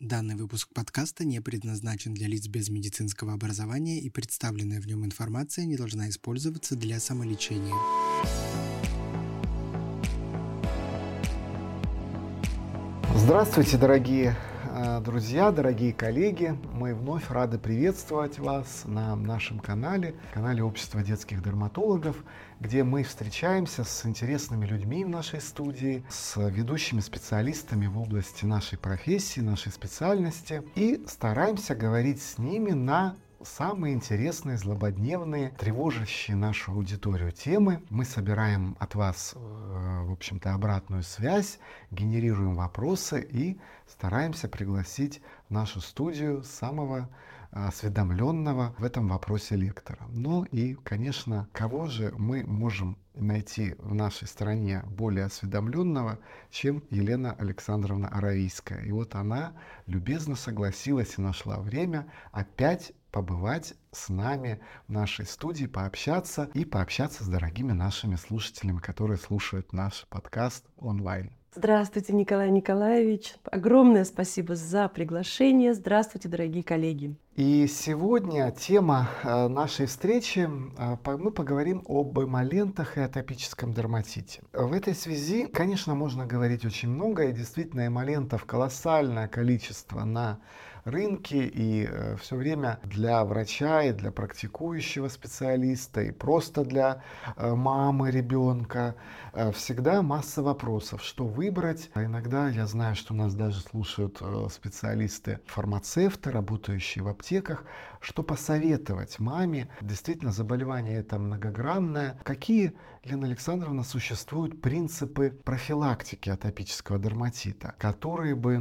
Данный выпуск подкаста не предназначен для лиц без медицинского образования, и представленная в нем информация не должна использоваться для самолечения. Здравствуйте, дорогие друзья, дорогие коллеги! Мы вновь рады приветствовать вас на нашем канале, Общества детских дерматологов, где мы встречаемся с интересными людьми в нашей студии, с ведущими специалистами в области нашей профессии, нашей специальности, и стараемся говорить с ними на самые интересные, злободневные, тревожащие нашу аудиторию темы. Мы собираем от вас, в общем-то, обратную связь, генерируем вопросы и стараемся пригласить в нашу студию самого осведомленного в этом вопросе лектора. Ну и, конечно, кого же мы можем найти в нашей стране более осведомленного, чем Елена Александровна Аравийская. И вот она любезно согласилась и нашла время опять побывать с нами в нашей студии, пообщаться и пообщаться с дорогими нашими слушателями, которые слушают наш подкаст онлайн. Здравствуйте, Николай Николаевич. Огромное спасибо за приглашение. Здравствуйте, дорогие коллеги. И сегодня тема нашей встречи, мы поговорим об эмолентах и атопическом дерматите. В этой связи, конечно, можно говорить очень много, и действительно эмолентов колоссальное количество на рынке, и все время для врача и для практикующего специалиста, и просто для мамы ребенка всегда масса вопросов, что выбрать. А иногда я знаю, что нас даже слушают специалисты-фармацевты, работающие в аптеках, что посоветовать маме. Действительно, заболевание это многогранное. Какие, Елена Александровна, существуют принципы профилактики атопического дерматита, которые бы,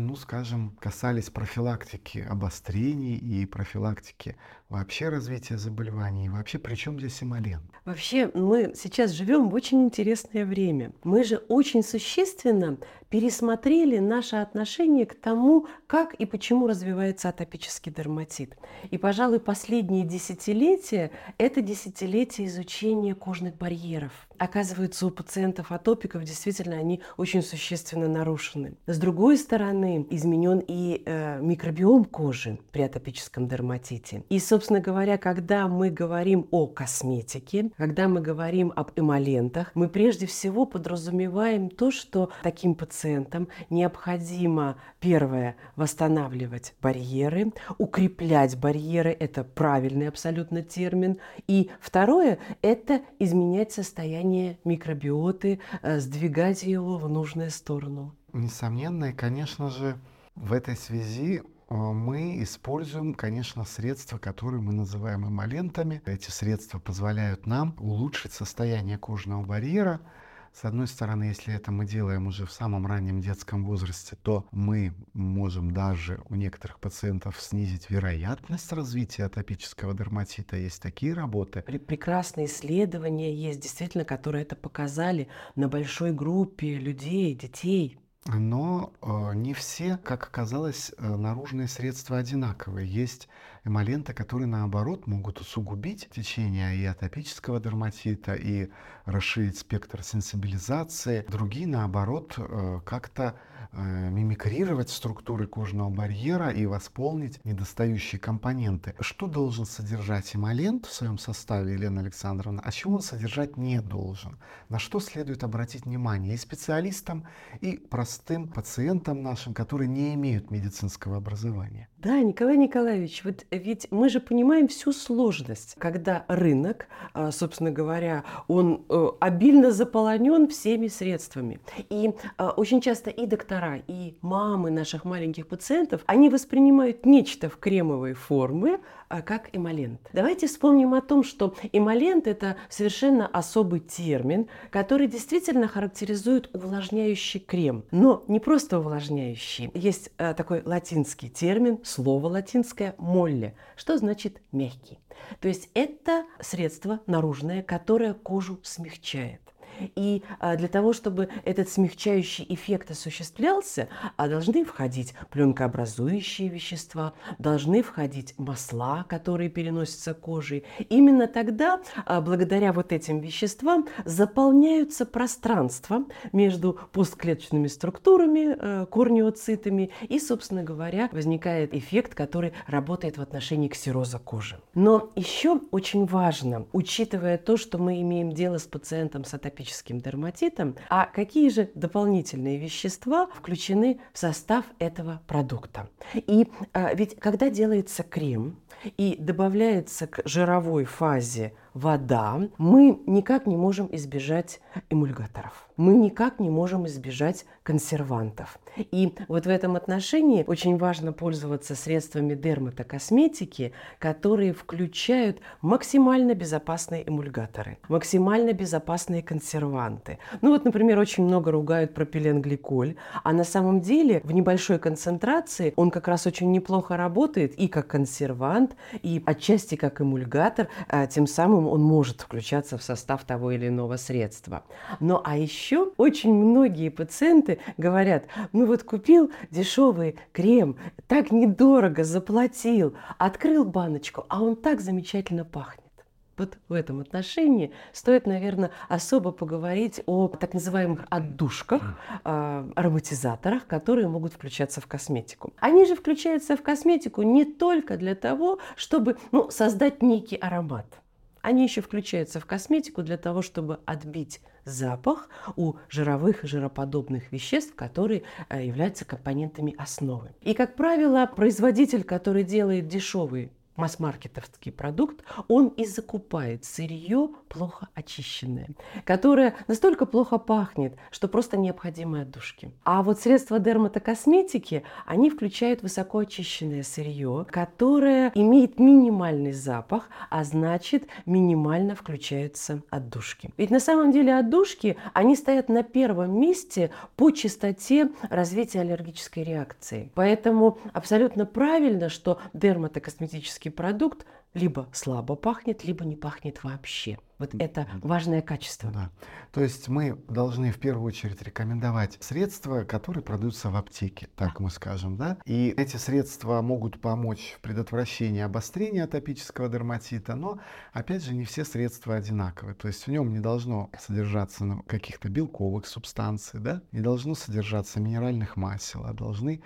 касались профилактики обострений и профилактики вообще развития заболеваний, и вообще при чем здесь эмолент? Вообще мы сейчас живем в очень интересное время. Мы же очень существенно пересмотрели наше отношение к тому, как и почему развивается атопический дерматит. И, пожалуй, последние десятилетия – это десятилетие изучения кожных барьеров. Оказывается, у пациентов-атопиков действительно они очень существенно нарушены. С другой стороны, изменен и микробиом кожи при атопическом дерматите. И, собственно говоря, когда мы говорим о косметике, когда мы говорим об эмолентах, мы прежде всего подразумеваем то, что таким пациентам необходимо, первое, восстанавливать барьеры, укреплять барьеры, это правильный абсолютно термин, и второе, это изменять состояние микробиоты, сдвигать его в нужную сторону. Несомненно, и, конечно же, в этой связи мы используем, конечно, средства, которые мы называем эмолентами. Эти средства позволяют нам улучшить состояние кожного барьера. С одной стороны, если это мы делаем уже в самом раннем детском возрасте, то мы можем даже у некоторых пациентов снизить вероятность развития атопического дерматита. Есть такие работы. Прекрасные исследования есть, действительно, которые это показали на большой группе людей, детей. Но не все, как оказалось, наружные средства одинаковые. Есть эмоленты, которые, наоборот, могут усугубить течение и атопического дерматита, и расширить спектр сенсибилизации. Другие, наоборот, как-то мимикрировать структуры кожного барьера и восполнить недостающие компоненты. Что должен содержать эмолент в своем составе, Елена Александровна, а чего он содержать не должен? На что следует обратить внимание и специалистам, и простым пациентам нашим, которые не имеют медицинского образования? Да, Николай Николаевич, вот ведь мы же понимаем всю сложность, когда рынок, собственно говоря, он обильно заполонен всеми средствами. И очень часто и доктора, и мамы наших маленьких пациентов, они воспринимают нечто в кремовой форме как эмолент. Давайте вспомним о том, что эмолент – это совершенно особый термин, который действительно характеризует увлажняющий крем. Но не просто увлажняющий. Есть такой латинский термин, слово латинское «молле», что значит «мягкий». То есть это средство наружное, которое кожу смягчает. И для того, чтобы этот смягчающий эффект осуществлялся, должны входить пленкообразующие вещества, должны входить масла, которые переносятся кожей. Именно тогда, благодаря вот этим веществам, заполняются пространства между постклеточными структурами, корнеоцитами, и, собственно говоря, возникает эффект, который работает в отношении ксероза кожи. Но еще очень важно, учитывая то, что мы имеем дело с пациентом с атопическим дерматитом, а какие же дополнительные вещества включены в состав этого продукта. И ведь когда делается крем и добавляется к жировой фазе вода, мы никак не можем избежать эмульгаторов, мы никак не можем избежать консервантов. И вот в этом отношении очень важно пользоваться средствами дерматокосметики, которые включают максимально безопасные эмульгаторы, максимально безопасные консерванты. Ну вот, например, очень много ругают пропиленгликоль, а на самом деле в небольшой концентрации он как раз очень неплохо работает и как консервант, и отчасти как эмульгатор, тем самым он может включаться в состав того или иного средства. Ну а еще очень многие пациенты говорят: ну вот купил дешевый крем, так недорого заплатил, открыл баночку, а он так замечательно пахнет. Вот в этом отношении стоит, наверное, особо поговорить о так называемых отдушках, ароматизаторах, которые могут включаться в косметику. Они же включаются в косметику не только для того, чтобы создать некий аромат. Они еще включаются в косметику для того, чтобы отбить запах у жировых и жироподобных веществ, которые являются компонентами основы. И, как правило, производитель, который делает дешевый масс-маркетовский продукт, он и закупает сырье плохо очищенное, которое настолько плохо пахнет, что просто необходимы отдушки. А вот средства дерматокосметики, они включают высокоочищенное сырье, которое имеет минимальный запах, а значит, минимально включаются отдушки. Ведь на самом деле отдушки, они стоят на первом месте по частоте развития аллергической реакции. Поэтому абсолютно правильно, что дерматокосметический продукт либо слабо пахнет, либо не пахнет вообще. Вот это важное качество. Да. То есть мы должны в первую очередь рекомендовать средства, которые продаются в аптеке, так мы скажем, да? И эти средства могут помочь в предотвращении обострения атопического дерматита, но, опять же, не все средства одинаковы. То есть в нем не должно содержаться каких-то белковых субстанций, да? Не должно содержаться минеральных масел, а должны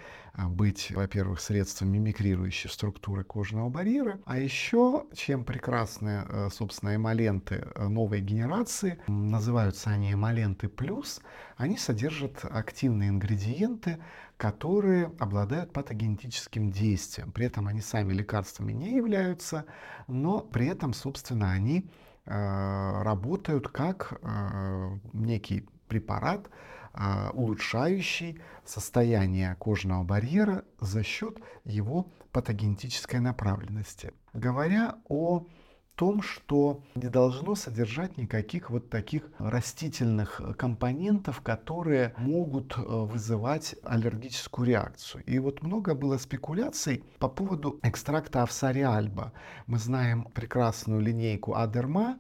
быть, во-первых, средства, мимикрирующие структуры кожного барьера, а еще, чем прекрасны, собственно, эмоленты новой генерации, называются они эмоленты плюс, они содержат активные ингредиенты, которые обладают патогенетическим действием. При этом они сами лекарствами не являются, но при этом, собственно, они работают как некий препарат, улучшающий состояние кожного барьера за счет его патогенетической направленности. Говоря о том, что не должно содержать никаких вот таких растительных компонентов, которые могут вызывать аллергическую реакцию. И вот много было спекуляций по поводу экстракта Авена Риальба. Мы знаем прекрасную линейку Адерма,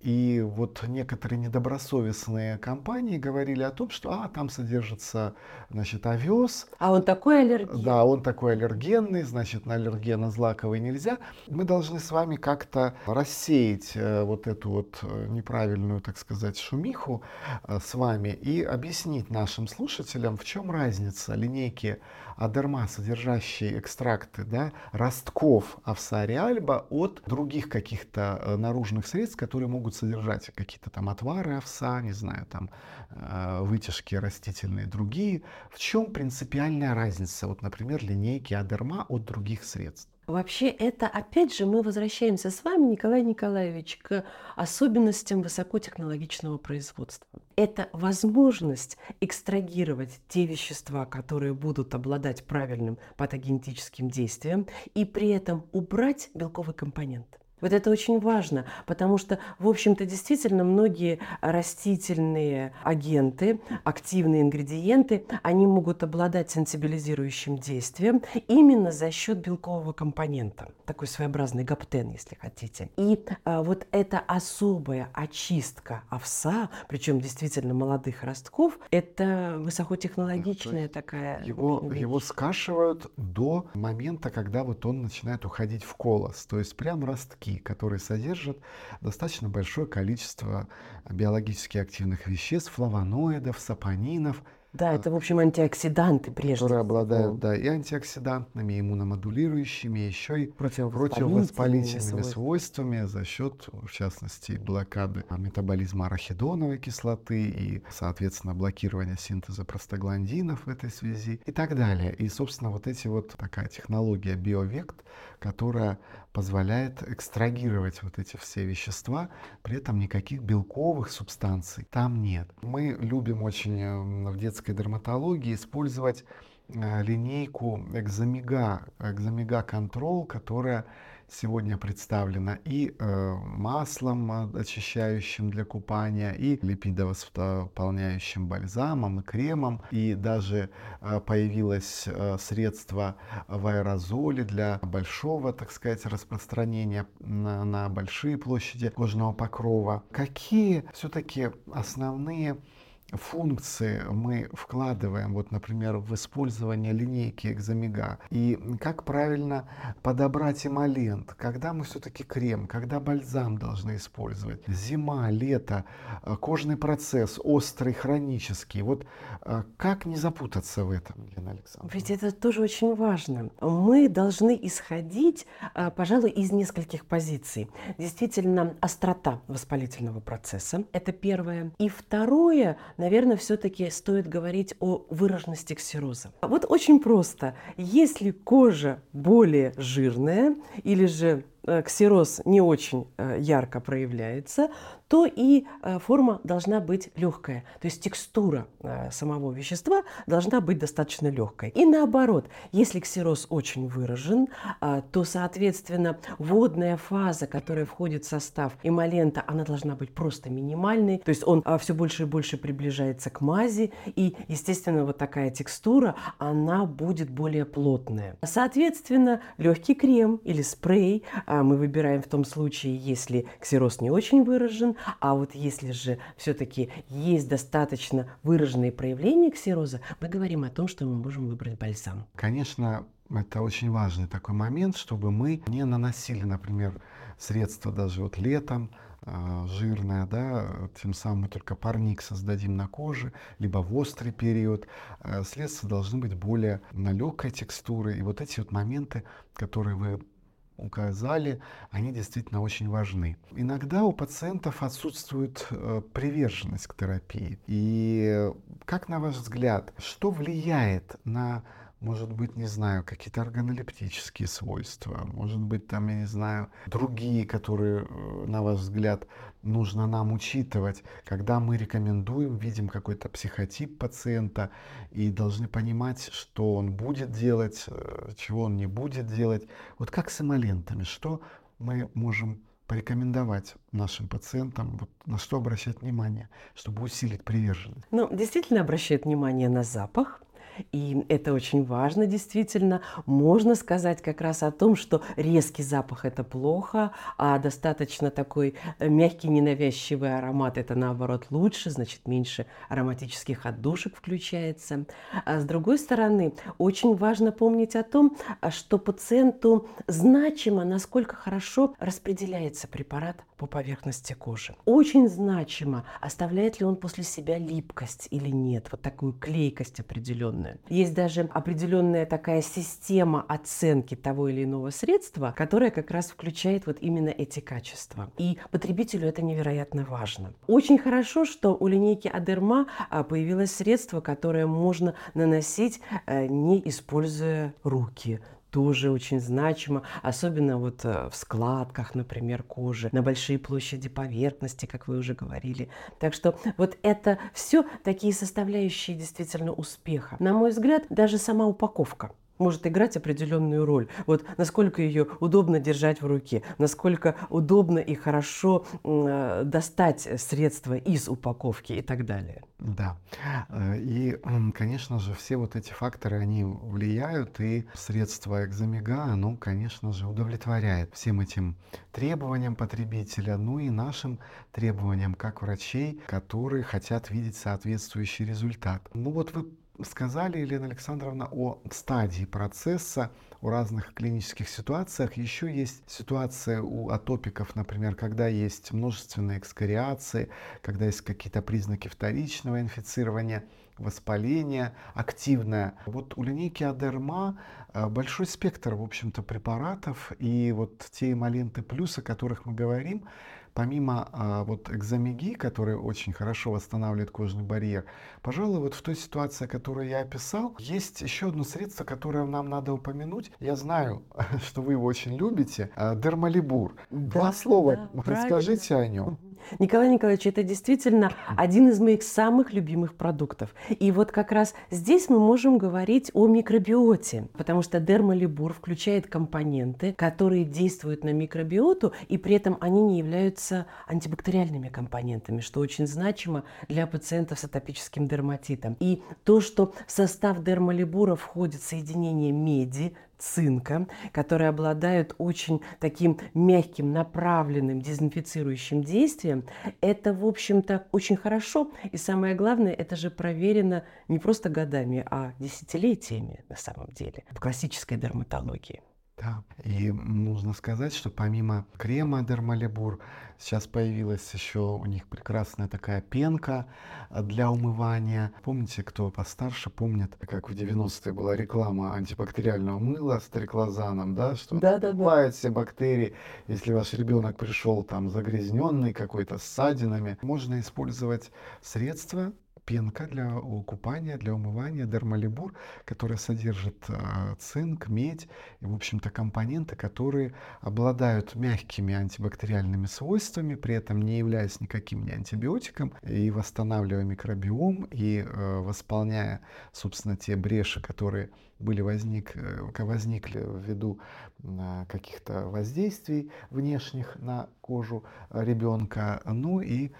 и вот некоторые недобросовестные компании говорили о том, что там содержится, значит, овес. А он такой аллерген. Да, он такой аллергенный, значит, на аллергены злаковые нельзя. Мы должны с вами как-то рассеять вот эту вот неправильную, так сказать, шумиху с вами и объяснить нашим слушателям, в чем разница линейки Адерма, содержащие экстракты, да, ростков Авена Риальба, от других каких-то наружных средств, которые могут содержать какие-то там отвары овса, не знаю, там вытяжки растительные, другие. В чем принципиальная разница, вот, например, линейки Адерма от других средств? Вообще, это, опять же, мы возвращаемся с вами, Николай Николаевич, к особенностям высокотехнологичного производства. Это возможность экстрагировать те вещества, которые будут обладать правильным патогенетическим действием, и при этом убрать белковый компонент. Вот это очень важно, потому что, в общем-то, действительно многие растительные агенты, активные ингредиенты, они могут обладать сенсибилизирующим действием именно за счет белкового компонента. Такой своеобразный гаптен, если хотите. И вот эта особая очистка овса, причем действительно молодых ростков, это высокотехнологичная такая... Его скашивают до момента, когда вот он начинает уходить в колос. То есть прям ростки, которые содержат достаточно большое количество биологически активных веществ, флавоноидов, сапонинов. Да, это, в общем, антиоксиданты прежде всего. Которые обладают, да, и антиоксидантными, и иммуномодулирующими, еще и противовоспалительными свойствами за счет, в частности, блокады метаболизма арахидоновой кислоты и, соответственно, блокирования синтеза простагландинов в этой связи и так далее. И, собственно, вот эти вот такая технология BioVect, которая позволяет экстрагировать вот эти все вещества, при этом никаких белковых субстанций там нет. Мы любим очень в детской дерматологии использовать линейку экзомега контрол, которая сегодня представлена и маслом очищающим для купания, и липидовосполняющим бальзамом, и кремом, и даже появилось средство в аэрозоле для большого, так сказать, распространения на большие площади кожного покрова. Какие все-таки основные функции мы вкладываем, вот, например, в использование линейки экзомега, и как правильно подобрать эмолент, когда мы все-таки крем, когда бальзам должны использовать, зима, лето, кожный процесс, острый, хронический, вот как не запутаться в этом, Елена Александровна? Ведь это тоже очень важно. Мы должны исходить, пожалуй, из нескольких позиций. Действительно, острота воспалительного процесса, это первое. И второе, наверное, все-таки стоит говорить о выраженности ксероза. Вот очень просто. Если кожа более жирная или же ксероз не очень ярко проявляется, то и форма должна быть легкая. То есть текстура самого вещества должна быть достаточно легкой. И наоборот, если ксероз очень выражен, то, соответственно, водная фаза, которая входит в состав эмолента, она должна быть просто минимальной. То есть он все больше и больше приближается к мази. И, естественно, вот такая текстура, она будет более плотная. Соответственно, легкий крем или спрей мы выбираем в том случае, если ксероз не очень выражен, а вот если же все-таки есть достаточно выраженные проявления ксероза, мы говорим о том, что мы можем выбрать бальзам. Конечно, это очень важный такой момент, чтобы мы не наносили, например, средства даже вот летом, жирная, да, тем самым мы только парник создадим на коже, либо в острый период. Средства должны быть более на легкой текстуры. И вот эти вот моменты, которые вы указали, они действительно очень важны. Иногда у пациентов отсутствует приверженность к терапии. И как, на ваш взгляд, что влияет на, может быть, не знаю, какие-то органолептические свойства, может быть, там, я не знаю, другие, которые, на ваш взгляд, нужно нам учитывать, когда мы рекомендуем, видим какой-то психотип пациента и должны понимать, что он будет делать, чего он не будет делать. Вот как с эмолентами, что мы можем порекомендовать нашим пациентам, вот, на что обращать внимание, чтобы усилить приверженность? Ну, действительно обращают внимание на запах. И это очень важно, действительно. Можно сказать как раз о том, что резкий запах – это плохо, а достаточно такой мягкий, ненавязчивый аромат – это, наоборот, лучше, значит, меньше ароматических отдушек включается. А с другой стороны, очень важно помнить о том, что пациенту значимо, насколько хорошо распределяется препарат по поверхности кожи. Очень значимо, оставляет ли он после себя липкость или нет, вот такую клейкость определенную. Есть даже определенная такая система оценки того или иного средства, которая как раз включает вот именно эти качества. И потребителю это невероятно важно. Очень хорошо, что у линейки Адерма появилось средство, которое можно наносить, не используя руки. Тоже очень значимо, особенно вот в складках, например, кожи, на большие площади поверхности, как вы уже говорили. Так что вот это все такие составляющие действительно успеха. На мой взгляд, даже сама упаковка может играть определенную роль. Вот насколько ее удобно держать в руке, насколько удобно и хорошо достать средства из упаковки и так далее. Да. И, конечно же, все вот эти факторы, они влияют, и средство экзомега, оно, конечно же, удовлетворяет всем этим требованиям потребителя, ну и нашим требованиям, как врачей, которые хотят видеть соответствующий результат. Ну вот вы сказали, Елена Александровна, о стадии процесса, о разных клинических ситуациях. Еще есть ситуация у атопиков, например, когда есть множественные экскориации, когда есть какие-то признаки вторичного инфицирования, воспаление активное. Вот у линейки Адерма большой спектр, в общем-то, препаратов, и вот те эмоленты плюс, о которых мы говорим, помимо вот экзомеги, который очень хорошо восстанавливает кожный барьер, пожалуй, вот в той ситуации, которую я описал, есть еще одно средство, которое нам надо упомянуть. Я знаю, что вы его очень любите, Дермалибур. Да, два слова, да, расскажите правильно о нем. Николай Николаевич, это действительно один из моих самых любимых продуктов. И вот как раз здесь мы можем говорить о микробиоте, потому что Дермалибур включает компоненты, которые действуют на микробиоту, и при этом они не являются антибактериальными компонентами, что очень значимо для пациентов с атопическим дерматитом. И то, что в состав Дермалибура входит соединение меди, цинка, которые обладают очень таким мягким, направленным, дезинфицирующим действием, это, в общем-то, очень хорошо. И самое главное, это же проверено не просто годами, а десятилетиями, на самом деле, в классической дерматологии. Да, и нужно сказать, что помимо крема Дермалибур, сейчас появилась еще у них прекрасная такая пенка для умывания. Помните, кто постарше, помнит, как в 90-е была реклама антибактериального мыла с триклозаном, да, что убивает все бактерии. Если ваш ребенок пришел там загрязненный какой-то, с ссадинами, можно использовать средства, пенка для купания, для умывания, Дермалибур, которая содержит цинк, медь и, в общем-то, компоненты, которые обладают мягкими антибактериальными свойствами, при этом не являясь никаким не антибиотиком, и восстанавливая микробиом, и восполняя, собственно, те бреши, которые возникли ввиду каких-то воздействий внешних на кожу ребенка. Ну и,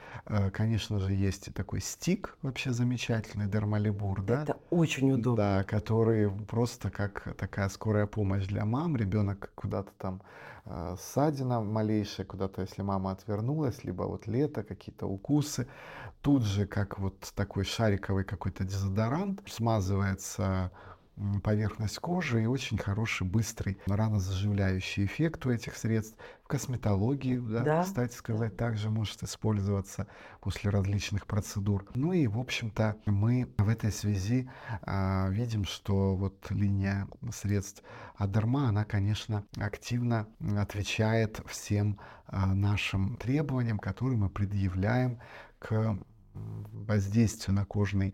конечно же, есть такой стик вообще замечательный, Дермалибур, да? Это очень удобно. Да, который просто как такая скорая помощь для мам. Ребенок куда-то там, ссадина малейшая, куда-то, если мама отвернулась, либо вот лето, какие-то укусы, тут же, как вот такой шариковый какой-то дезодорант, смазывается поверхность кожи, и очень хороший, быстрый, ранозаживляющий эффект у этих средств. В косметологии, да, кстати сказать, также может использоваться после различных процедур. Ну и, в общем-то, мы в этой связи видим, что вот линия средств Адерма, она, конечно, активно отвечает всем нашим требованиям, которые мы предъявляем к воздействию на кожный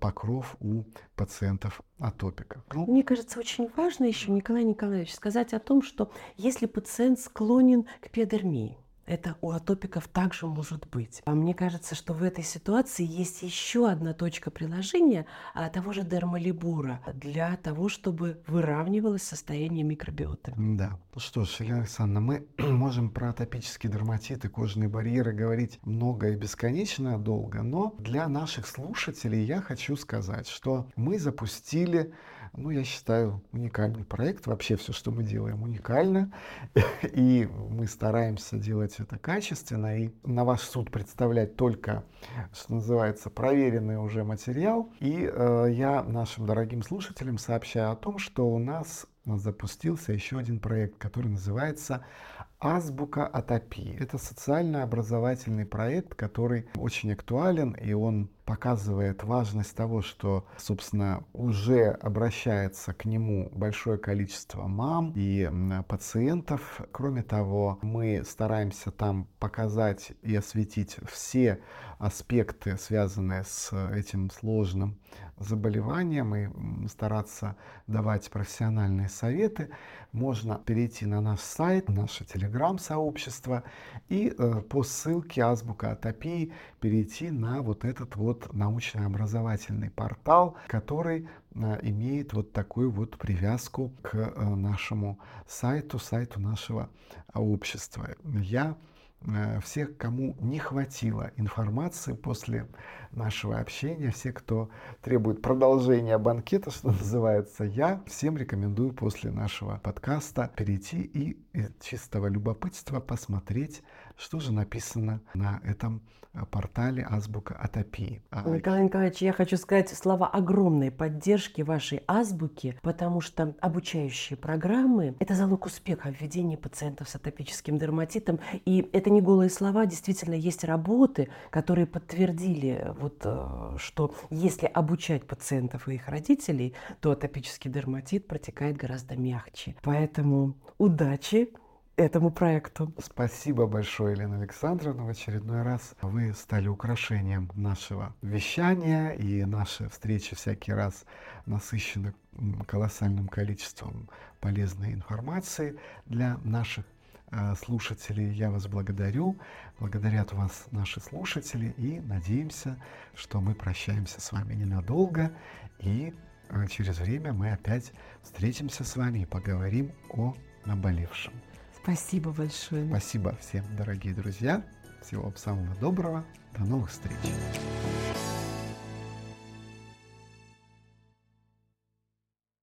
покров у пациентов атопиков. Мне кажется, очень важно еще, Николай Николаевич, сказать о том, что если пациент склонен к пиодермии, это у атопиков также может быть. А мне кажется, что в этой ситуации есть еще одна точка приложения того же Дермалибура для того, чтобы выравнивалось состояние микробиоты. Да. Ну что ж, Елена Александровна, мы можем про атопические дерматиты, кожные барьеры говорить много и бесконечно долго, но для наших слушателей я хочу сказать, что мы запустили, ну, я считаю, уникальный проект. Вообще все, что мы делаем, уникально. И мы стараемся делать это качественно. И на ваш суд представлять только, что называется, проверенный уже материал. И я нашим дорогим слушателям сообщаю о том, что у нас запустился еще один проект, который называется «Азбука атопии». Это социально-образовательный проект, который очень актуален, и он показывает важность того, что, собственно, уже обращается к нему большое количество мам и пациентов. Кроме того, мы стараемся там показать и осветить все аспекты, связанные с этим сложным заболеваниям и стараться давать профессиональные советы, можно перейти на наш сайт, наше телеграм-сообщество и по ссылке «Азбука атопии» перейти на вот этот вот научно-образовательный портал, который имеет вот такую вот привязку к нашему сайту, сайту нашего общества. Я всех, кому не хватило информации после нашего общения, все, кто требует продолжения банкета, что называется, я всем рекомендую после нашего подкаста перейти и из чистого любопытства посмотреть, что же написано на этом портале «Азбука атопии». Николай Николаевич, я хочу сказать слова огромной поддержки вашей азбуки, потому что обучающие программы – это залог успеха в ведении пациентов с атопическим дерматитом. И это не голые слова, действительно есть работы, которые подтвердили, вот, что если обучать пациентов и их родителей, то атопический дерматит протекает гораздо мягче. Поэтому удачи этому проекту. Спасибо большое, Елена Александровна. В очередной раз вы стали украшением нашего вещания, и наши встречи всякий раз насыщены колоссальным количеством полезной информации для наших слушателей. Я вас благодарю. Благодарят вас наши слушатели, и надеемся, что мы прощаемся с вами ненадолго, и через время мы опять встретимся с вами и поговорим о наболевшем. Спасибо большое. Спасибо всем, дорогие друзья. Всего вам самого доброго. До новых встреч.